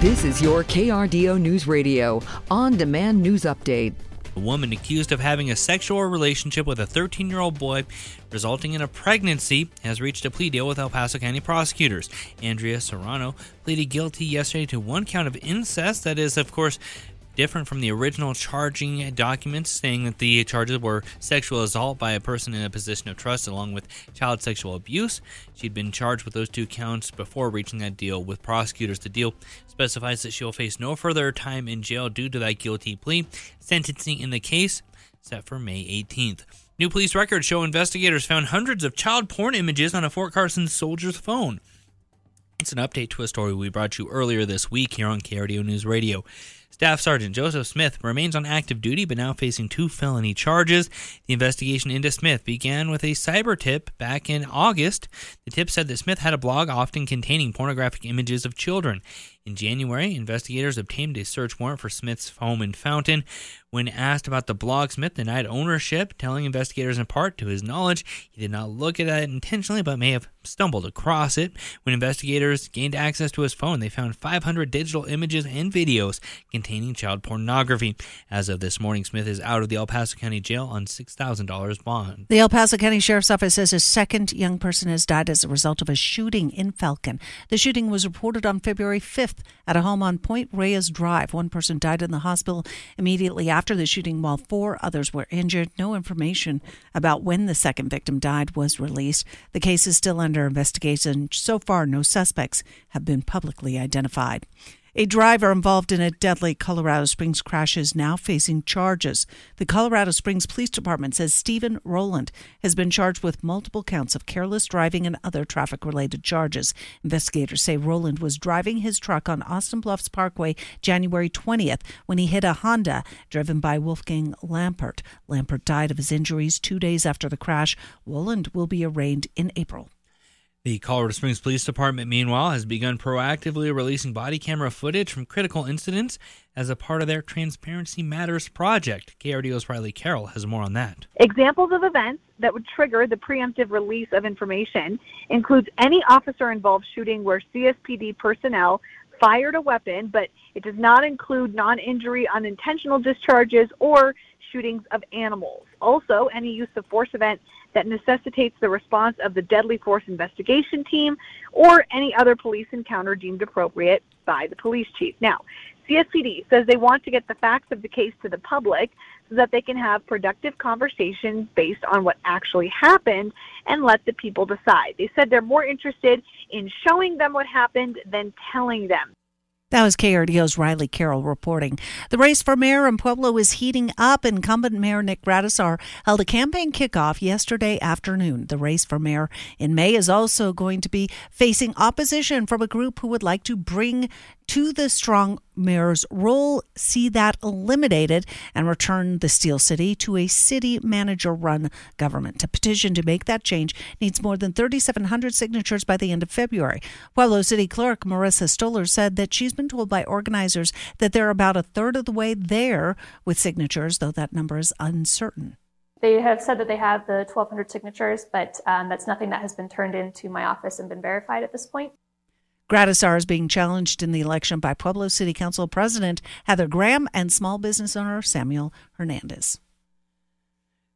This is your KRDO News Radio on-demand news update. A woman accused of having a sexual relationship with a 13-year-old boy resulting in a pregnancy has reached a plea deal with El Paso County prosecutors. Andrea Serrano pleaded guilty yesterday to one count of incest. That is, of course, different from the original charging documents, saying that the charges were sexual assault by a person in a position of trust along with child sexual abuse. She'd been charged with those two counts before reaching that deal with prosecutors. The deal specifies that she'll face no further time in jail due to that guilty plea. Sentencing in the case set for May 18th. New police records show investigators found hundreds of child porn images on a Fort Carson soldier's phone. It's an update to a story we brought you earlier this week here on KRDO News Radio. Staff Sergeant Joseph Smith remains on active duty but now facing 2 felony charges. The investigation into Smith began with a cyber tip back in August. The tip said that Smith had a blog often containing pornographic images of children. In January, investigators obtained a search warrant for Smith's home in Fountain. When asked about the blog, Smith denied ownership, telling investigators in part, to his knowledge, he did not look at it intentionally but may have stumbled across it. When investigators gained access to his phone, they found 500 digital images and videos containing child pornography. As of this morning, Smith is out of the El Paso County Jail on $6,000 bond. The El Paso County Sheriff's Office says a second young person has died as a result of a shooting in Falcon. The shooting was reported on February 5th. At a home on Point Reyes Drive. One person died in the hospital immediately after the shooting, while 4 others were injured. No information about when the second victim died was released. The case is still under investigation. So far, no suspects have been publicly identified. A driver involved in a deadly Colorado Springs crash is now facing charges. The Colorado Springs Police Department says Stephen Rowland has been charged with multiple counts of careless driving and other traffic-related charges. Investigators say Rowland was driving his truck on Austin Bluffs Parkway January 20th when he hit a Honda driven by Wolfgang Lampert. Lampert died of his injuries 2 days after the crash. Rowland will be arraigned in April. The Colorado Springs Police Department, meanwhile, has begun proactively releasing body camera footage from critical incidents as a part of their Transparency Matters project. KRDO's Riley Carroll has more on that. Examples of events that would trigger the preemptive release of information includes any officer-involved shooting where CSPD personnel fired a weapon, but it does not include non-injury, unintentional discharges, or shootings of animals. Also, any use of force event that necessitates the response of the deadly force investigation team or any other police encounter deemed appropriate by the police chief. Now, CSPD says they want to get the facts of the case to the public so that they can have productive conversations based on what actually happened and let the people decide. They said they're more interested in showing them what happened than telling them. That was KRDO's Riley Carroll reporting. The race for mayor in Pueblo is heating up. Incumbent Mayor Nick Gradisar held a campaign kickoff yesterday afternoon. The race for mayor in May is also going to be facing opposition from a group who would like to bring to the strong mayor's role, see that eliminated, and return the Steel City to a city manager-run government. A petition to make that change needs more than 3,700 signatures by the end of February. Pueblo City Clerk Marissa Stoller said that she's been told by organizers that they're about a third of the way there with signatures, though that number is uncertain. They have said that they have the 1,200 signatures, but that's nothing that has been turned into my office and been verified at this point. Gradisar is being challenged in the election by Pueblo City Council President Heather Graham and small business owner Samuel Hernandez.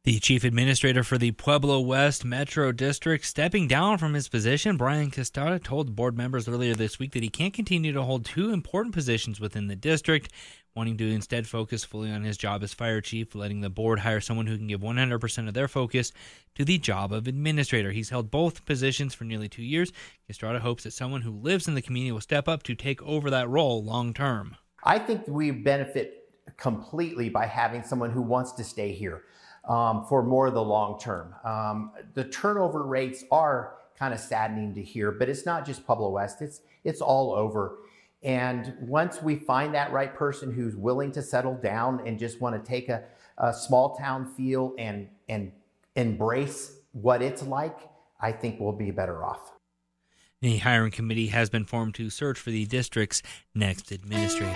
The chief administrator for the Pueblo West Metro District stepping down from his position. Brian Castada told board members earlier this week that he can't continue to hold 2 important positions within the district, wanting to instead focus fully on his job as fire chief, letting the board hire someone who can give 100% of their focus to the job of administrator. He's held both positions for nearly 2 years. Castada hopes that someone who lives in the community will step up to take over that role long term. I think we benefit completely by having someone who wants to stay here. For more of the long term. The turnover rates are kind of saddening to hear, but it's not just Pueblo West, it's all over. And once we find that right person who's willing to settle down and just want to take a small town feel and embrace what it's like, I think we'll be better off. The hiring committee has been formed to search for the district's next administrator.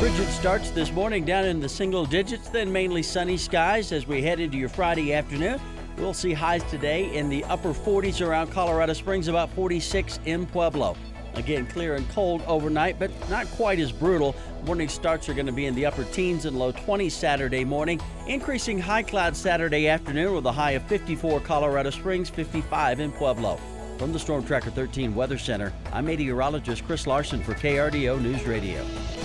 Bridget starts this morning down in the single digits, then mainly sunny skies as we head into your Friday afternoon. We'll see highs today in the upper 40s around Colorado Springs, about 46 in Pueblo. Again, clear and cold overnight, but not quite as brutal. Morning starts are going to be in the upper teens and low 20s Saturday morning. Increasing high cloud Saturday afternoon with a high of 54 Colorado Springs, 55 in Pueblo. From the Storm Tracker 13 Weather Center, I'm meteorologist Chris Larson for KRDO News Radio.